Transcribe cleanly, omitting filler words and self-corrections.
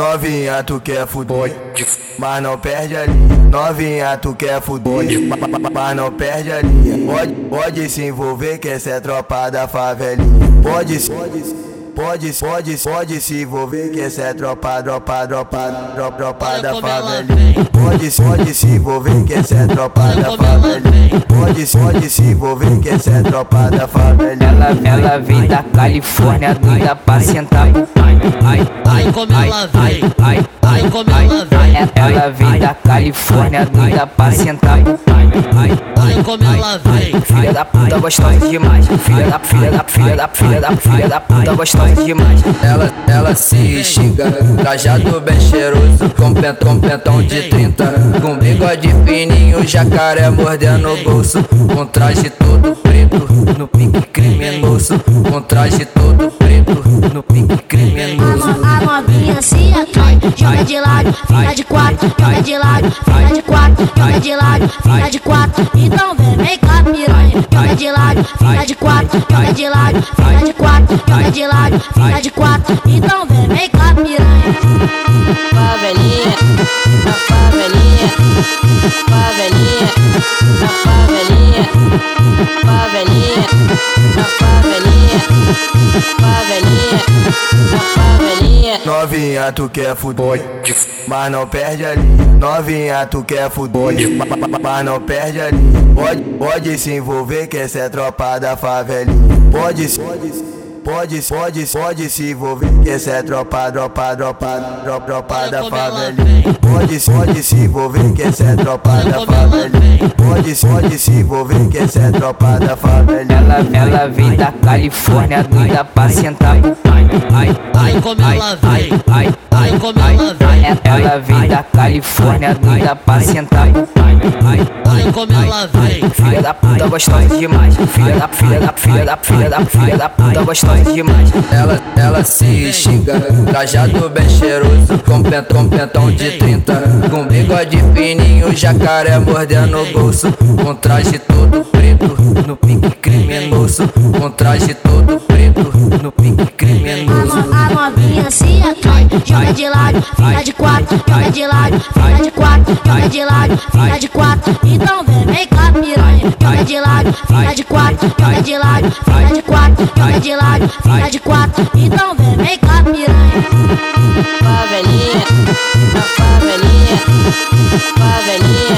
Novinha, tu quer fuder, mas não perde a linha. Novinha, tu quer fuder, mas não perde a linha. Pode se envolver que essa é tropa da favelinha. Pode se envolver que essa é tropa da favelinha. Pode se envolver que essa é tropa da favelinha. Pode se envolver que essa é tropa da favelinha. Ela vem da Califórnia, doida pra sentar pro pai. Ela vem da Califórnia, doida pra sentar pro pai. Filha da puta gostosa demais. Filha da puta gostosa demais. Ela se estiga, trajado bem cheiroso, com pentão de 30, com bigode fininho, jacaré mordendo o bolso, com traje todo preto, no pique criminoso, com traje todo preto, no pique criminoso. A novinha se atrai, joga de lado, fica de quatro, joga de lado, fica de quatro, joga de lado, fica de quatro. Então vem cá, piranha, joga de lado, fica de quatro, joga de lado, fica de quatro, joga de lado, fica de quatro. Então vem cá, piranha. Favelinha, na favelinha, favelinha, na favelinha, favelinha, na favelinha, favelinha, na favelinha. Novinha, tu quer fuder, mas não perde a linha. Novinha, tu quer fuder, mas não perde a linha. Pode se envolver que essa é tropa da favelinha. Pode se envolver que essa é tropa da favelinha. Pode se envolver que essa é tropa da favelinha. Pode se envolver que essa é tropa da favelinha. Ela vem da Califórnia, doida pra sentar pro pai. Ela vem da Califórnia, doida pra sentar pro pai. Filha da puta gostosa demais. Filha da puta gostosa demais. Ela se estiga, trajado bem cheiroso, com pentão de 30, com bigode fininho, jacaré mordendo o bolso, com traje todo preto, no pique criminoso, com traje todo preto, no pique criminoso. A novinha se atrai, joga de lado, fica de quatro, joga de lado, fica de quatro, joga de lado, fica de quatro. Então vem cá, piranha, joga de lado, fica de quatro, joga de lado, fica de quatro, joga de lado, fica de quatro. Então vem cá, piranha. Favelinha, na favelinha, favelinha.